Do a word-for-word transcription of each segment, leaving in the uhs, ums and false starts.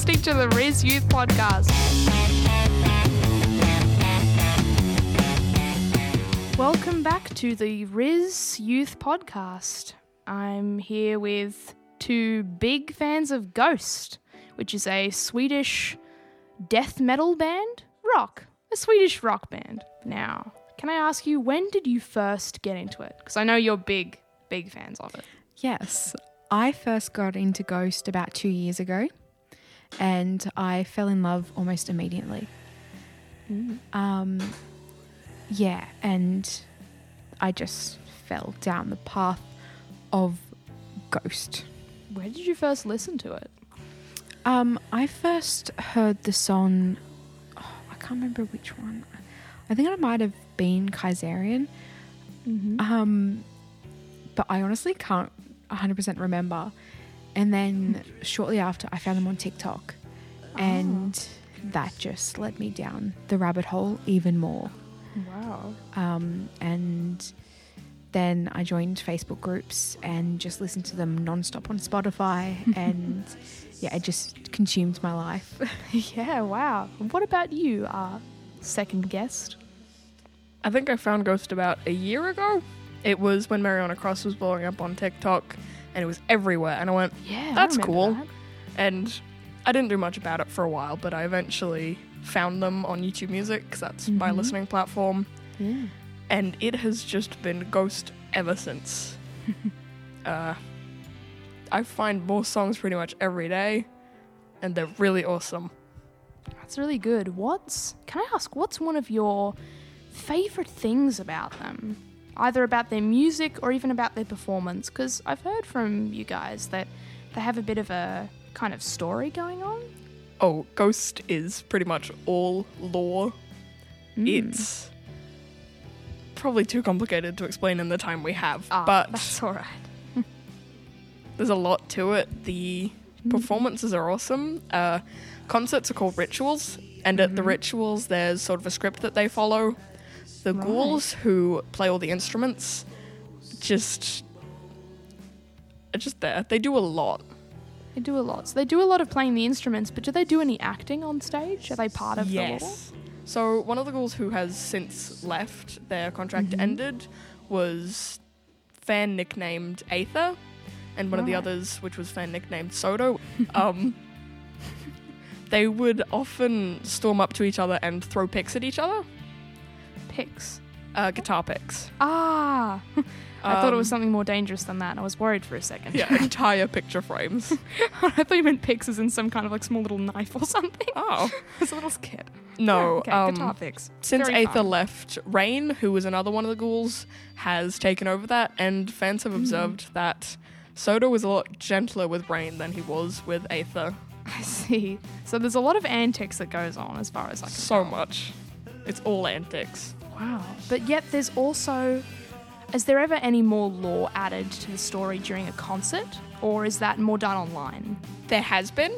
listening to the Res Youth Podcast. Welcome back to the Res Youth Podcast. I'm here with two big fans of Ghost, which is a Swedish death metal band. Rock. A Swedish rock band. Now, can I ask you, when did you first get into it? Because I know you're big, big fans of it. Yes. I first got into Ghost about two years ago and I fell in love almost immediately. Mm. Um, yeah, and I just fell down the path of Ghost. Where did you first listen to it? Um, I first heard the song, oh, I can't remember which one. I think it might have been Caesarian, mm-hmm. um, but I honestly can't one hundred percent remember. And then shortly after I found him on TikTok, and oh. that just led me down the rabbit hole even more. Wow. Um, and then I joined Facebook groups and just listened to them nonstop on Spotify, and yeah, it just consumed my life. Yeah, wow. What about you, our second guest? I think I found Ghost about a year ago. It was when Mariana Cross was blowing up on TikTok and it was everywhere. And I went, yeah, that's I cool. That. And I didn't do much about it for a while, but I eventually found them on YouTube Music because that's mm-hmm. my listening platform. Yeah. And it has just been Ghost ever since. uh, I find more songs pretty much every day and they're really awesome. That's really good. What's, can I ask, what's one of your favourite things about them? Either about their music or even about their performance, because I've heard from you guys that they have a bit of a kind of story going on. Oh, Ghost is pretty much all lore. Mm. It's probably too complicated to explain in the time we have, ah, but that's all right. There's a lot to it. The performances are awesome. Uh, concerts are called rituals, and mm-hmm. at the rituals there's sort of a script that they follow. The right. ghouls who play all the instruments just are just there. They do a lot. They do a lot. So they do a lot of playing the instruments, but do they do any acting on stage? Are they part of yes. the Yes. So one of the ghouls who has since left, their contract mm-hmm. ended, was fan nicknamed Aether, and one right. of the others, which was fan nicknamed Sodo, um, they would often storm up to each other and throw picks at each other. Picks? Uh, guitar picks. Ah! I um, thought it was something more dangerous than that. I was worried for a second. Yeah, entire picture frames. I thought you meant picks as in some kind of like small little knife or something. Oh. I was a little scared. No. Yeah, okay, um, guitar picks. Since Very Aether fun. left, Rain, who was another one of the ghouls, has taken over that, and fans have observed mm. that Soda was a lot gentler with Rain than he was with Aether. I see. So there's a lot of antics that goes on as far as I can So tell. much. It's all antics. Wow. But yet there's also, is there ever any more lore added to the story during a concert? Or is that more done online? There has been.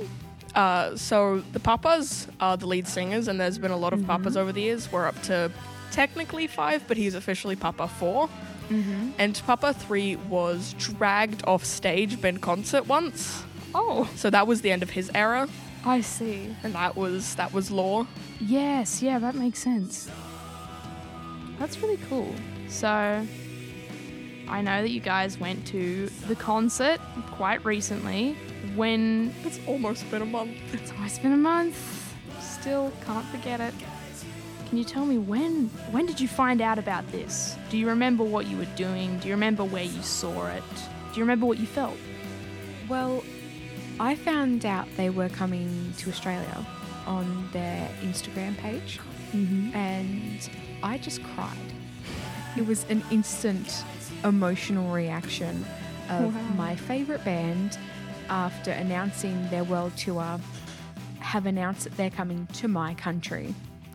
Uh, so the Papas are the lead singers, and there's been a lot of mm-hmm. Papas over the years. We're up to technically five, but he's officially Papa four. Mm-hmm. And Papa three was dragged off stage mid-concert once. Oh. So that was the end of his era. I see. And that was that was lore. Yes, yeah, that makes sense. That's really cool. So, I know that you guys went to the concert quite recently. When... It's almost been a month. It's almost been a month. Still can't forget it. Can you tell me when? When did you find out about this? Do you remember what you were doing? Do you remember where you saw it? Do you remember what you felt? Well, I found out they were coming to Australia on their Instagram page, mm-hmm. and I just cried. It was an instant emotional reaction of wow. my favourite band, after announcing their world tour, have announced that they're coming to my country.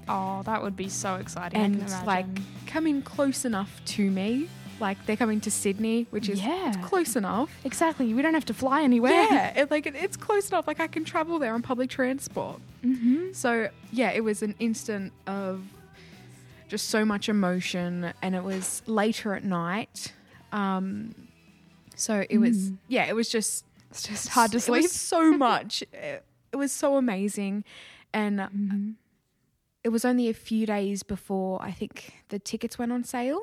Oh, that would be so exciting. And I can imagine. Like coming close enough to me. Like, they're coming to Sydney, which is yeah. close enough. Exactly. We don't have to fly anywhere. Yeah. It, like, it, it's close enough. Like, I can travel there on public transport. Mm-hmm. So, yeah, it was an instant of just so much emotion. And it was later at night. Um, so, it mm. was, yeah, it was just... It's just hard to sleep. It was so much. it was so amazing. And mm-hmm. it was only a few days before I think the tickets went on sale.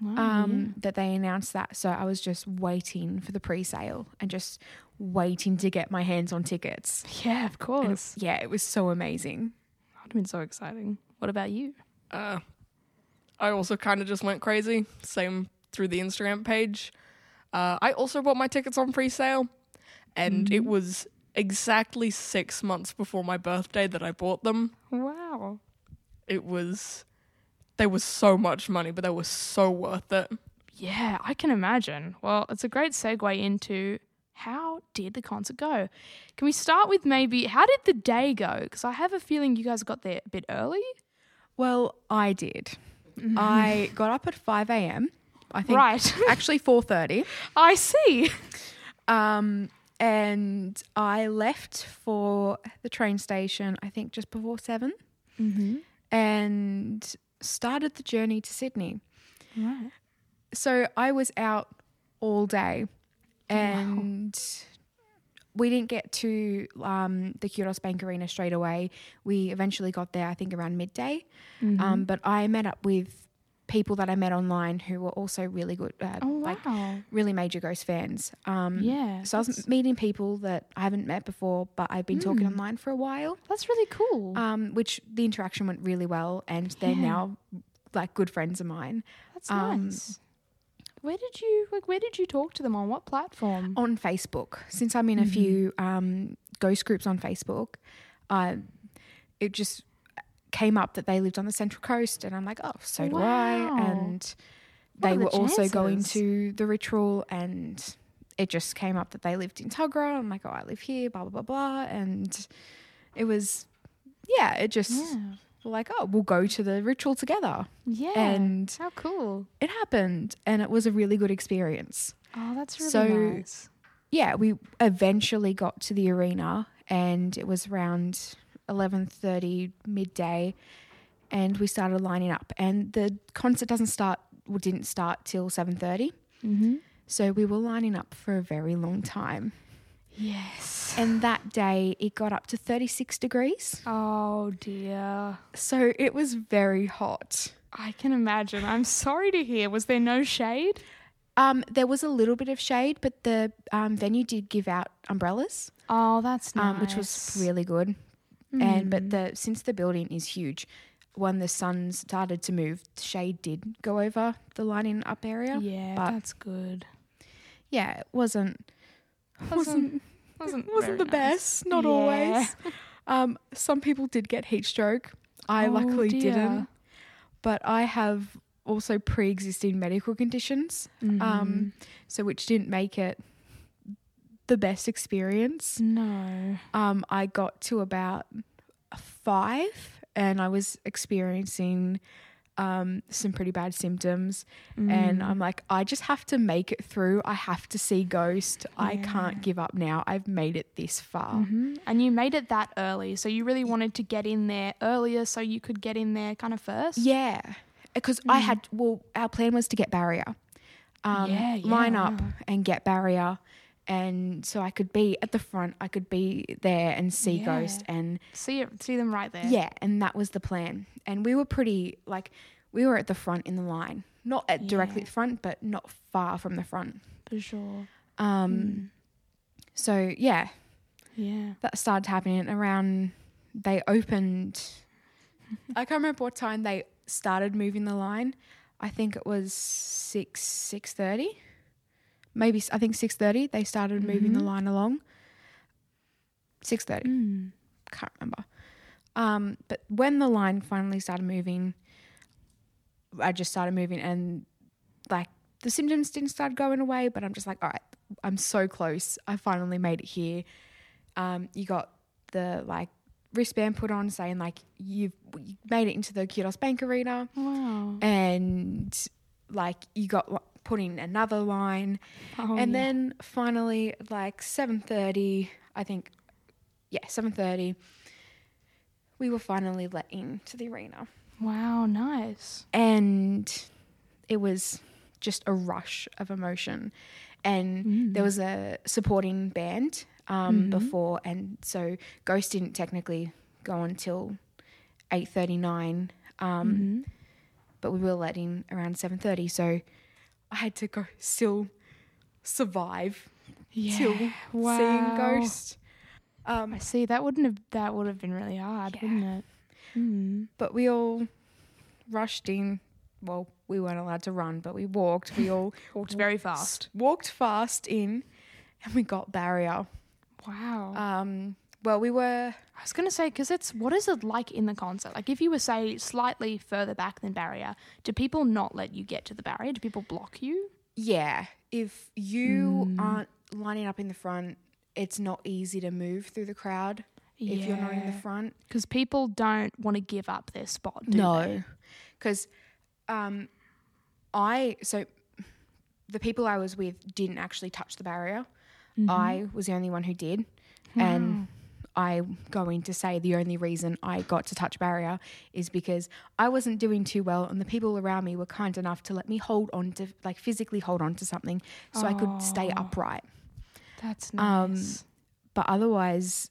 Wow, um, yeah. that they announced that. So I was just waiting for the pre-sale and just waiting to get my hands on tickets. Yeah, of course. It, yeah, it was so amazing. That would have been so exciting. What about you? Uh, I also kind of just went crazy. Same through the Instagram page. Uh, I also bought my tickets on pre-sale, and mm. it was exactly six months before my birthday that I bought them. Wow. It was... They were so much money, but they were so worth it. Yeah, I can imagine. Well, it's a great segue into how did the concert go? Can we start with maybe how did the day go? Because I have a feeling you guys got there a bit early. Well, I did. Mm. I got up at five a.m. I think. Right. Actually, four thirty. I see. Um, and I left for the train station, I think, just before seven. Mm-hmm. And... started the journey to Sydney. Right. So I was out all day and wow. we didn't get to um, the Kudos Bank Arena straight away. We eventually got there, I think, around midday. Mm-hmm. Um, but I met up with people that I met online who were also really good, uh, oh, wow. like really major Ghost fans. Um, yeah. So I was meeting people that I haven't met before, but I've been mm. talking online for a while. That's really cool. Um, which the interaction went really well, and they're yeah. now like good friends of mine. That's um, nice. Where did you like? Where did you talk to them on what platform? On Facebook. Since I'm in mm-hmm. a few um, Ghost groups on Facebook, uh, it just. came up that they lived on the Central Coast, and I'm like, oh, so wow. do I. And they the were chances? also going to the ritual, and it just came up that they lived in Tuggerah. I'm like, oh, I live here, blah, blah, blah, blah. And it was, yeah, it just yeah. like, oh, we'll go to the ritual together. Yeah. And how cool. It happened, and it was a really good experience. Oh, that's really so, nice. Yeah, we eventually got to the arena, and it was around – eleven thirty midday, and we started lining up, and the concert doesn't start or didn't start till seven thirty. Mm-hmm. So we were lining up for a very long time. Yes. And that day it got up to thirty-six degrees. Oh dear. So it was very hot. I can imagine. I'm sorry to hear. Was there no shade? Um, there was a little bit of shade, but the um, venue did give out umbrellas. Oh, that's nice. Um, which was really good. Mm. And but the since the building is huge, when the sun started to move, shade did go over the lining up area. Yeah, but that's good. Yeah, it wasn't wasn't wasn't wasn't, wasn't the nice. best. Not yeah. always. Um, some people did get heat stroke. I oh luckily dear. didn't, but I have also pre-existing medical conditions, mm-hmm. um, so which didn't make it the best experience. No. Um, I got to about five, and I was experiencing um, some pretty bad symptoms. Mm. And I'm like, I just have to make it through. I have to see Ghost. Yeah. I can't give up now. I've made it this far. Mm-hmm. And you made it that early. So you really wanted to get in there earlier so you could get in there kind of first? Yeah. Because mm. I had, well, our plan was to get barrier. Um, yeah, yeah. Line up and get barrier. And so I could be at the front, I could be there and see yeah. Ghost and see it, see them right there. Yeah, and that was the plan. And we were pretty, like, we were at the front in the line. Not at yeah. directly at the front, but not far from the front. For sure. Um. Mm. So, yeah. Yeah. That started happening around, they opened, I can't remember what time they started moving the line. I think it was six, six thirty. Maybe I think six thirty they started moving mm-hmm. the line along. six thirty. Mm. Can't remember. Um, but when the line finally started moving, I just started moving, and like the symptoms didn't start going away, but I'm just like, all right, I'm so close. I finally made it here. Um, you got the like wristband put on saying like you've you made it into the Kudos Bank Arena. Wow. And like you got – put in another line oh, and yeah. then finally like seven thirty, I think, yeah, seven thirty, we were finally let into the arena. Wow, nice. And it was just a rush of emotion, and mm. there was a supporting band um, mm-hmm. before, and so Ghost didn't technically go until eight thirty-nine, um, mm-hmm. but we were let in around seven thirty, so I had to go still survive yeah. till wow. seeing Ghost. Um, I see. That wouldn't have. That would have been really hard, yeah. wouldn't it? Mm. But we all rushed in. Well, we weren't allowed to run, but we walked. We all walked very fast. Walked fast in, and we got barrier. Wow. Um. Well, we were. I was gonna say, because it's what is it like in the concert? Like, if you were, say, slightly further back than barrier, do people not let you get to the barrier? Do people block you? Yeah. If you mm. aren't lining up in the front, it's not easy to move through the crowd yeah. if you're not in the front. Because people don't want to give up their spot, do no. they? No. Because um, I – so the people I was with didn't actually touch the barrier. Mm-hmm. I was the only one who did. Wow. And I'm going to say the only reason I got to touch barrier is because I wasn't doing too well, and the people around me were kind enough to let me hold on to – like physically hold on to something so oh. I could stay upright. That's nice. Um, but otherwise,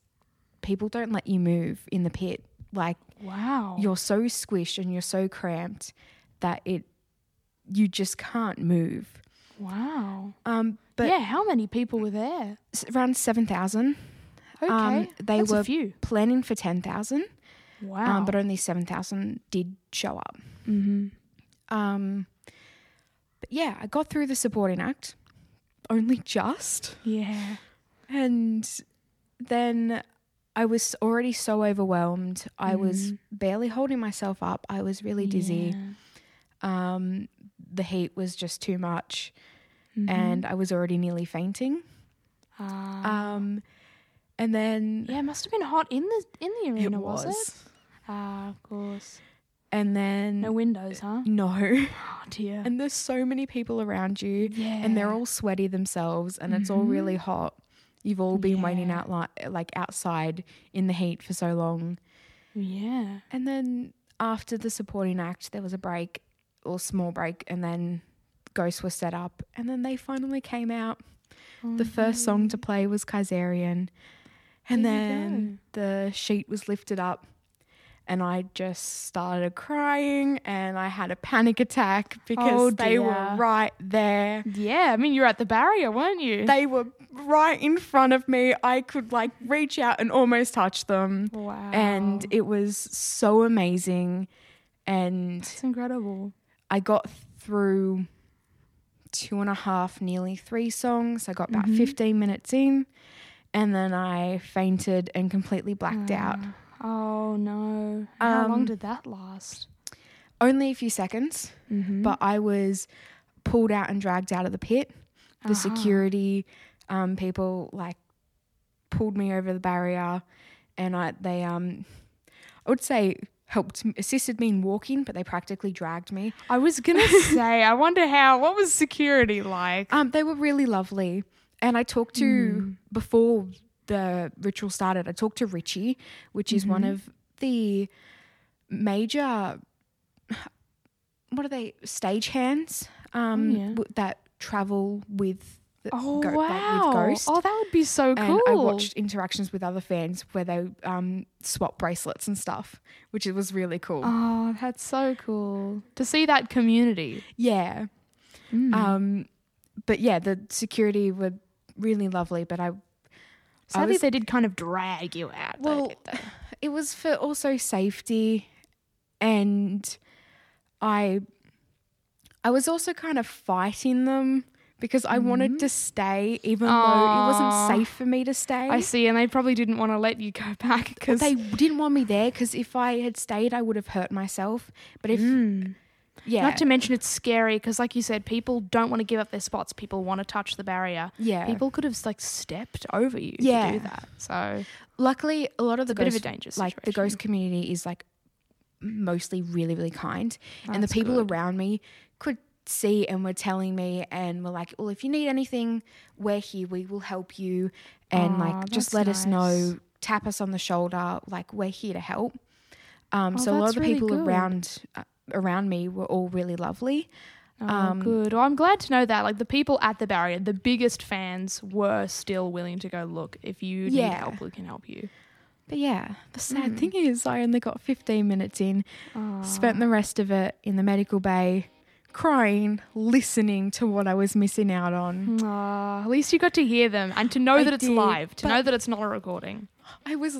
people don't let you move in the pit. Like, wow, you're so squished and you're so cramped that it, you just can't move. Wow. Um, but yeah, how many people were there? Around seven thousand. Okay, um, they That's were a few. Planning for ten thousand. Wow. Um, but only seven thousand did show up. Mm-hmm. Um, but yeah, I got through the supporting act. Only just. Yeah. And then I was already so overwhelmed. I mm. was barely holding myself up. I was really dizzy. Yeah. Um, the heat was just too much, mm-hmm. and I was already nearly fainting. Ah. Um, and then yeah, it must have been hot in the in the arena, it was. was it? Ah, of course. And then no windows, huh? No. Oh dear. And there's so many people around you, yeah. and they're all sweaty themselves, and mm-hmm. it's all really hot. You've all been yeah. waiting out li- like outside in the heat for so long. Yeah. And then after the supporting act, there was a break, or small break, and then Ghosts were set up, and then they finally came out. Oh, the first song to play was Caesarian, and there then the sheet was lifted up. And I just started crying, and I had a panic attack because oh, they were right there. Yeah, I mean, you were at the barrier, weren't you? They were right in front of me. I could, like, reach out and almost touch them. Wow. And it was so amazing. And that's incredible. I got through two and a half, nearly three songs. I got about mm-hmm. fifteen minutes in, and then I fainted and completely blacked wow. out. Oh, no. How um, long did that last? Only a few seconds, mm-hmm. but I was pulled out and dragged out of the pit. The uh-huh. security um, people, like, pulled me over the barrier, and I they, um, I would say, helped, assisted me in walking, but they practically dragged me. I was going to say, I wonder how, what was security like? Um, they were really lovely, and I talked to, mm. before the ritual started, I talked to Richie, which is mm-hmm. one of the major, what are they, stagehands um, mm, yeah. w- that travel with, the oh, go- wow. like with Ghost. Oh, that would be so and cool. I watched interactions with other fans where they um, swap bracelets and stuff, which was really cool. Oh, that's so cool. To see that community. Yeah. Mm. Um, but, yeah, the security were really lovely, but I Sadly, was, they did kind of drag you out. Well, it was for also safety, and I I was also kind of fighting them because I mm-hmm. wanted to stay even Aww. Though it wasn't safe for me to stay. I see, and they probably didn't want to let you go back. Because well, they didn't want me there because if I had stayed, I would have hurt myself. But if mm. – Yeah. Not to mention it's scary because, like you said, people don't want to give up their spots. People want to touch the barrier. Yeah. People could have, like, stepped over you yeah. to do that. So luckily a lot of the it's ghost, a bit of a dangerous like, situation. The ghost community is, like, mostly really, really kind. That's and the people good. Around me could see and were telling me and were like, well, if you need anything, we're here. We will help you and, oh, like, just let nice. Us know. Tap us on the shoulder. Like, we're here to help. Um, oh, so a lot of the really people good. around uh, – around me were all really lovely Oh, um, good. Well, I'm glad to know that, like, the people at the barrier, the biggest fans, were still willing to go, look, if you yeah. need help, we can help you. But yeah, the sad mm. thing is I only got fifteen minutes in, Aww. spent the rest of it in the medical bay crying, listening to what I was missing out on. Aww. At least you got to hear them and to know I that it's did, live, to know that it's not a recording. I was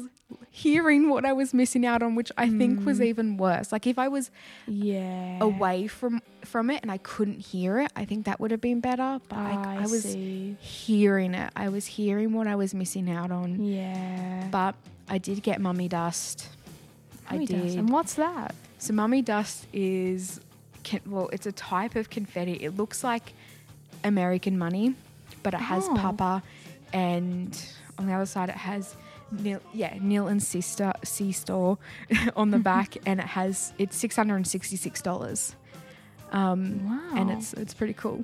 hearing what I was missing out on, which I mm. think was even worse. Like if I was yeah. away from, from it and I couldn't hear it, I think that would have been better. But I, I, I was see. hearing it. I was hearing what I was missing out on. Yeah. But I did get Mummy Dust. Mummy I did. Dust. And what's that? So Mummy Dust is, well, it's a type of confetti. It looks like American money, but it oh. has Papa, and on the other side it has Neil, yeah, Neil and Sister C-Store on the back, and it has it's six hundred and sixty-six dollars. Um, wow! And it's it's pretty cool.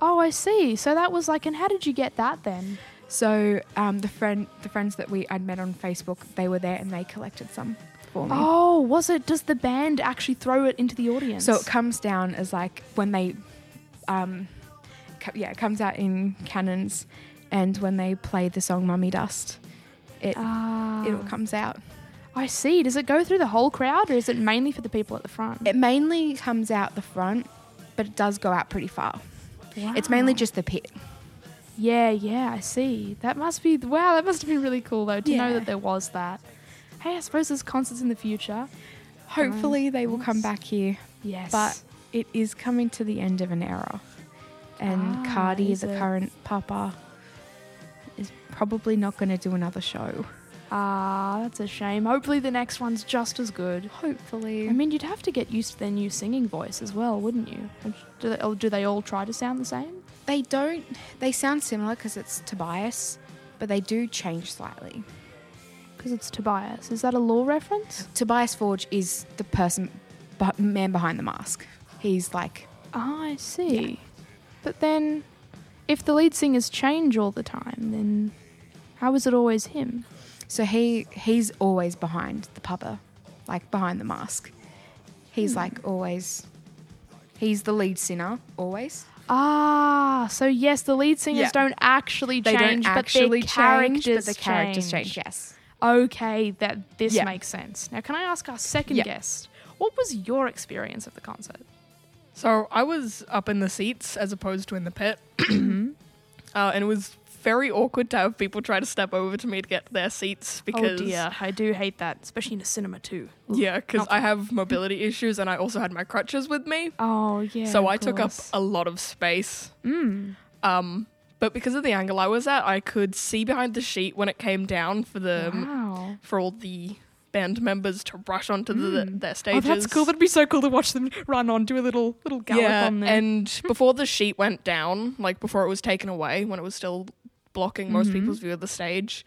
Oh, I see. So that was like, and how did you get that then? So um, the friend, the friends that we I'd met on Facebook, they were there and they collected some for me. Oh, was it? Does the band actually throw it into the audience? So it comes down as like when they, um, co- yeah, it comes out in cannons, and when they play the song "Mummy Dust," it ah. it all comes out. I see. Does it go through the whole crowd, or is it mainly for the people at the front? It mainly comes out the front, but it does go out pretty far. Wow. It's mainly just the pit. Yeah, yeah, I see. That must be, wow, that must have been really cool though to yeah. know that there was that. Hey, I suppose there's concerts in the future. Hopefully um, they will come back here. Yes. But it is coming to the end of an era. And ah, Cardi, the it? current Papa, is probably not going to do another show. Ah, that's a shame. Hopefully the next one's just as good. Hopefully. I mean, you'd have to get used to their new singing voice as well, wouldn't you? Do they, or do they all try to sound the same? They don't. They sound similar because it's Tobias, but they do change slightly. Because it's Tobias. Is that a lore reference? Tobias Forge is the person, man behind the mask. He's like... Ah, I see. Yeah. But then, if the lead singers change all the time, then how is it always him? So he he's always behind the Papa, like behind the mask. He's hmm. like always... He's the lead singer, always. Ah, so yes, the lead singers yeah. don't actually they change, don't actually but their characters change. But the characters change. change, yes. Okay, that this yeah. makes sense. Now, can I ask our second yeah. guest, what was your experience of the concert? So I was up in the seats as opposed to in the pit, uh, and it was very awkward to have people try to step over to me to get their seats because oh dear, I do hate that, especially in a cinema too. Ooh, yeah, because I have mobility issues and I also had my crutches with me. Oh yeah. So I took up a lot of space. Mm. Um, but because of the angle I was at, I could see behind the sheet when it came down for the wow. for all the band members to rush onto mm. the, their stages. Oh, that's cool. That'd be so cool to watch them run on, do a little little gallop yeah, on there. And before the sheet went down, like before it was taken away, when it was still blocking mm-hmm. most people's view of the stage,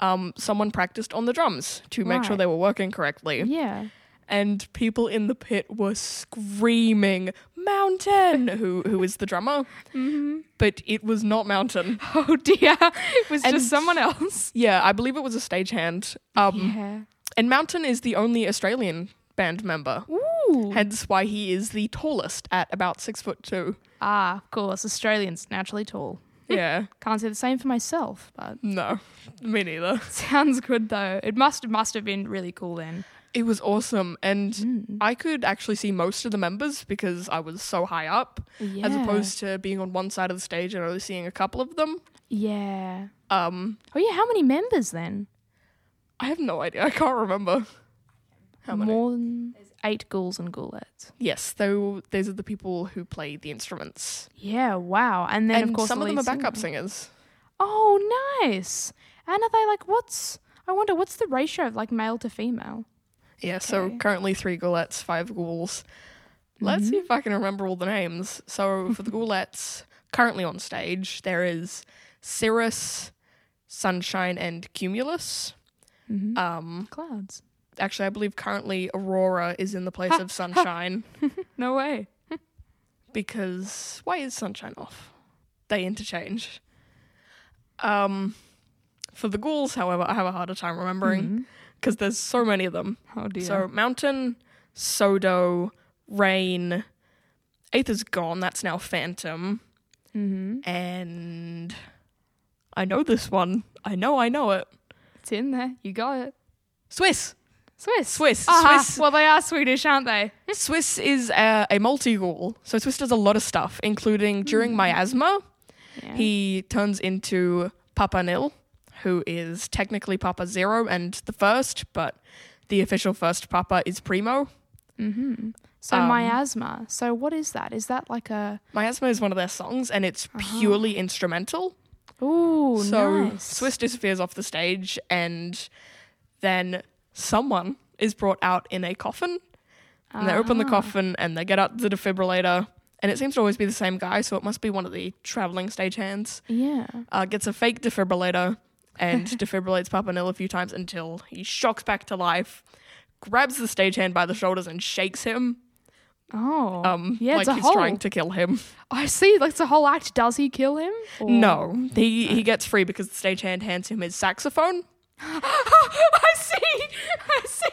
um, someone practiced on the drums to right. make sure they were working correctly. Yeah. And people in the pit were screaming, Mountain, who who is the drummer. Mm-hmm. But it was not Mountain. Oh, dear. It was and just someone else. Yeah, I believe it was a stagehand. Um, yeah. And Mountain is the only Australian band member. Ooh. Hence why he is the tallest at about six foot two. Ah, of course. Australians, naturally tall. Yeah. Can't say the same for myself, but... No, me neither. Sounds good, though. It must must have been really cool then. It was awesome, and mm. I could actually see most of the members because I was so high up, yeah. as opposed to being on one side of the stage and only seeing a couple of them. Yeah. Um. Oh, yeah, how many members then? I have no idea. I can't remember. How many? More than... Eight ghouls and ghoulettes. Yes, though those are the people who play the instruments. Yeah, wow. And then, and of course, some of them are backup singers. Oh, nice. And are they like, what's, I wonder, what's the ratio of like male to female? Yeah, okay. So currently three ghoulettes, five ghouls. Mm-hmm. Let's see if I can remember all the names. So for the ghoulettes currently on stage, there is Cirrus, Sunshine, and Cumulus. Mm-hmm. Um, Clouds. Actually, I believe currently Aurora is in the place ha, of Sunshine. Ha. No way. Because why is Sunshine off? They interchange. Um, for the ghouls, however, I have a harder time remembering because mm-hmm. there's so many of them. Oh dear. So Mountain, Sodo, Rain, Aether's gone. That's now Phantom. Mm-hmm. And I know this one. I know I know it. It's in there. You got it. Swiss. Swiss. Swiss. Uh-huh. Swiss. Well, they are Swedish, aren't they? Swiss is a, a multi-ghoul. So Swiss does a lot of stuff, including during mm. Miasma, yeah. he turns into Papa Nihil, who is technically Papa Zero and the first, but the official first Papa is Primo. Mm-hmm. So um, Miasma. So what is that? Is that like a... Miasma is one of their songs, and it's uh-huh. purely instrumental. Ooh, so nice. Swiss disappears off the stage, and then someone is brought out in a coffin, and ah. they open the coffin, and they get out the defibrillator, and it seems to always be the same guy, so it must be one of the traveling stagehands. Yeah. Uh, gets a fake defibrillator and defibrillates Papa Nihil a few times until he shocks back to life, grabs the stagehand by the shoulders and shakes him. Oh. Um, yeah, like it's a he's whole... trying to kill him. I see. That's the whole act. Does he kill him? Or... No. He he gets free because the stagehand hands him his saxophone. I see. I see.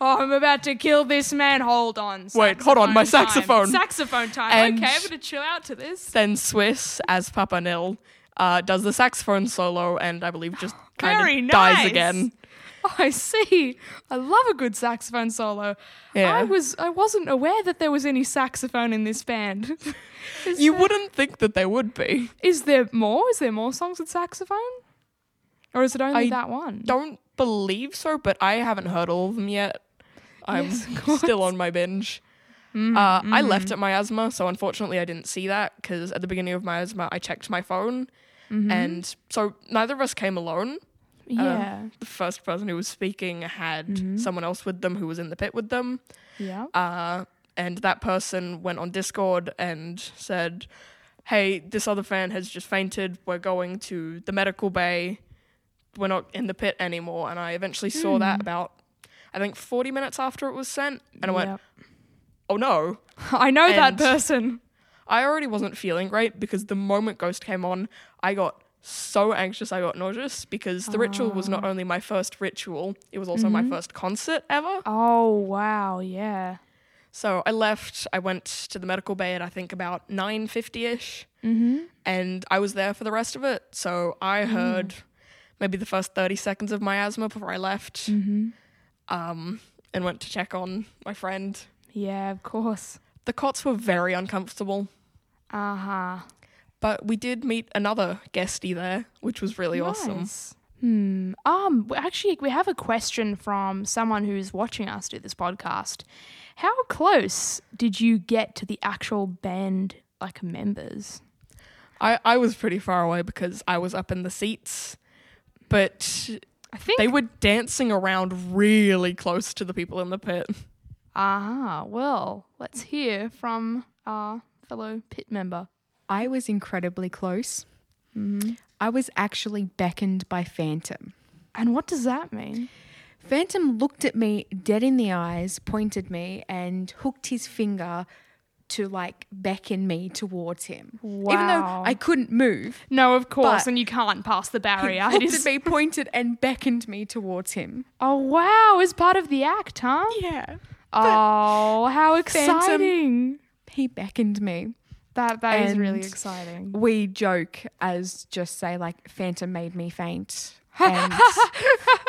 Oh, I'm about to kill this man. Hold on. Saxophone Wait, hold on. My saxophone. Time. Saxophone time. And okay, I'm going to chill out to this. Then Swiss, as Papa Nihil, uh, does the saxophone solo and I believe just kind of nice. dies again. Oh, I see. I love a good saxophone solo. Yeah. I was I wasn't aware that there was any saxophone in this band. you there, wouldn't think that there would be. Is there more? Is there more songs with saxophone? Or is it only I that one? I don't believe so, but I haven't heard all of them yet. I'm yes, still on my binge. Mm, uh, mm. I left at Miasma, so unfortunately I didn't see that because at the beginning of Miasma I checked my phone mm-hmm. and so neither of us came alone. Yeah. Um, the first person who was speaking had mm-hmm. someone else with them who was in the pit with them. Yeah. Uh, and that person went on Discord and said, hey, this other fan has just fainted. We're going to the medical bay. We're not in the pit anymore. And I eventually mm. saw that about, I think, forty minutes after it was sent. And I went, yep. oh, no. I know and that person. I already wasn't feeling great because the moment Ghost came on, I got so anxious I got nauseous because the oh. ritual was not only my first ritual, it was also mm-hmm. my first concert ever. Oh, wow, yeah. So I left, I went to the medical bay at I think about nine fifty-ish mm-hmm. and I was there for the rest of it. So I heard mm. maybe the first thirty seconds of Miasma before I left mm-hmm. um, and went to check on my friend. Yeah, of course. The cots were very uncomfortable. Uh-huh. But we did meet another guestie there, which was really nice. awesome. Hmm. Um. Actually, we have a question from someone who's watching us do this podcast. How close did you get to the actual band, like members? I, I was pretty far away because I was up in the seats, but I think they were dancing around really close to the people in the pit. Ah, uh-huh. Well, let's hear from our fellow pit member. I was incredibly close. Mm-hmm. I was actually beckoned by Phantom. And what does that mean? Phantom looked at me dead in the eyes, pointed me, and hooked his finger to, like, beckon me towards him. Wow. Even though I couldn't move. No, of course, and you can't pass the barrier. He looked it at me, pointed, and beckoned me towards him. Oh, wow, as part of the act, huh? Yeah. Oh, how exciting. Phantom, he beckoned me. That That and is really exciting. We joke as just say like Phantom made me faint. And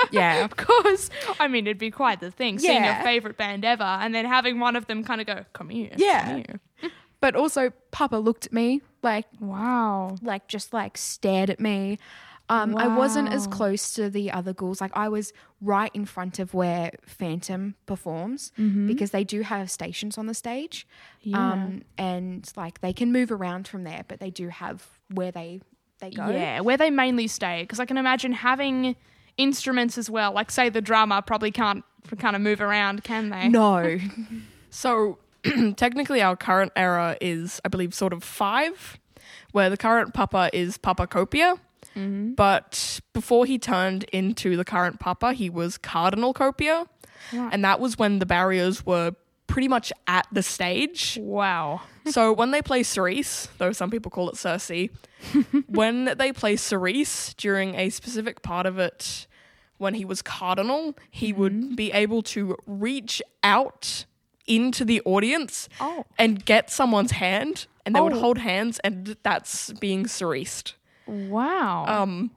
yeah, of course. I mean, it'd be quite the thing, yeah. seeing your favourite band ever and then having one of them kind of go, come here, yeah. come here. But also Papa looked at me like, wow, like just like stared at me. Um, wow. I wasn't as close to the other ghouls. Like I was right in front of where Phantom performs mm-hmm. because they do have stations on the stage yeah. um, and like they can move around from there, but they do have where they, they go. Yeah, where they mainly stay because I can imagine having instruments as well. Like say the drummer probably can't kind of move around, can they? No. So technically our current era is I believe sort of five where the current Papa is Papacopia. Mm-hmm. But before he turned into the current Papa, he was Cardinal Copia. Right. And that was when the barriers were pretty much at the stage. Wow. So when they play Cirice, though some people call it Circe, when they play Cirice during a specific part of it, when he was Cardinal, he mm-hmm. would be able to reach out into the audience oh. and get someone's hand, and they oh. would hold hands, and that's being Cirice'd. Wow. Um,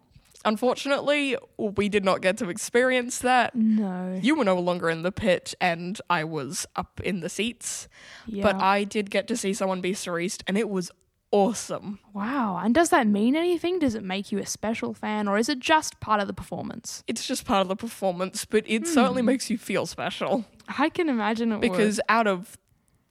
unfortunately, we did not get to experience that. No. You were no longer in the pit, and I was up in the seats. Yeah. But I did get to see someone be Cirice'd, and it was awesome. Wow. And does that mean anything? Does it make you a special fan, or is it just part of the performance? It's just part of the performance, but it mm. certainly makes you feel special. I can imagine it because would. Because out of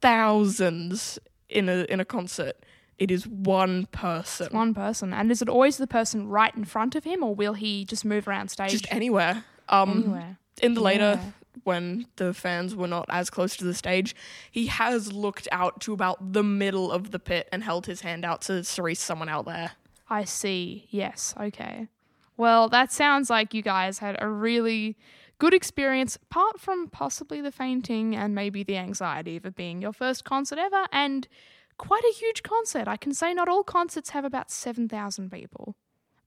thousands in a in a concert, it is one person. It's one person. And is it always the person right in front of him, or will he just move around stage? Just anywhere. Um, anywhere. In the later... Yeah. When the fans were not as close to the stage, he has looked out to about the middle of the pit and held his hand out to Cirice someone out there. I see. Yes. Okay. Well, that sounds like you guys had a really good experience, apart from possibly the fainting and maybe the anxiety of it being your first concert ever, and quite a huge concert. I can say not all concerts have about seven thousand people.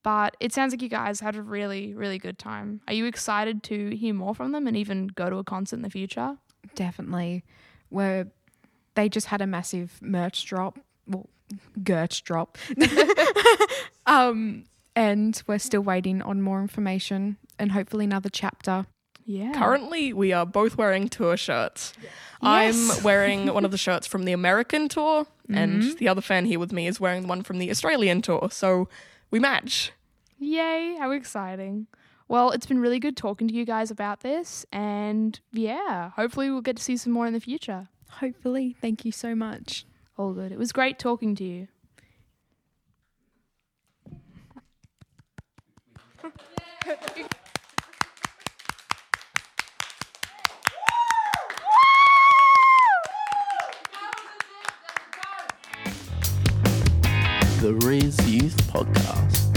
But it sounds like you guys had a really, really good time. Are you excited to hear more from them and even go to a concert in the future? Definitely. Where they just had a massive merch drop, well, Gerch drop. um, and we're still waiting on more information and hopefully another chapter. Yeah. Currently, we are both wearing tour shirts. Yes. I'm wearing one of the shirts from the American tour, mm-hmm. and the other fan here with me is wearing one from the Australian tour. So... we match. Yay, how exciting. Well, it's been really good talking to you guys about this, and yeah, hopefully we'll get to see some more in the future. Hopefully. Thank you so much. All good. It was great talking to you. The Riz Youth Podcast.